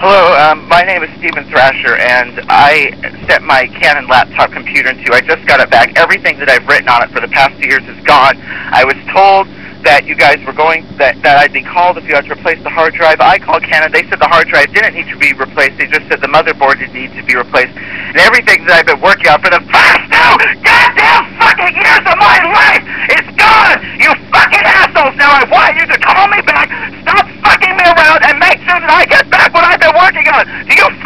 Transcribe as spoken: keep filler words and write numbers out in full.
Hello, um, my name is Stephen Thrasher, and I set my Canon laptop computer into. I just got it back. Everything that I've written on it for the past two years is gone. I was told that you guys were going, that, that I'd be called if you had to replace the hard drive. I called Canon. They said the hard drive didn't need to be replaced. They just said the motherboard did need to be replaced. And everything that I've been working on for the past two goddamn fucking years of my life is gone! You fucking assholes! Now I want you to call me back, stop fucking me around, and make sure that I get back what I've been working on! Do you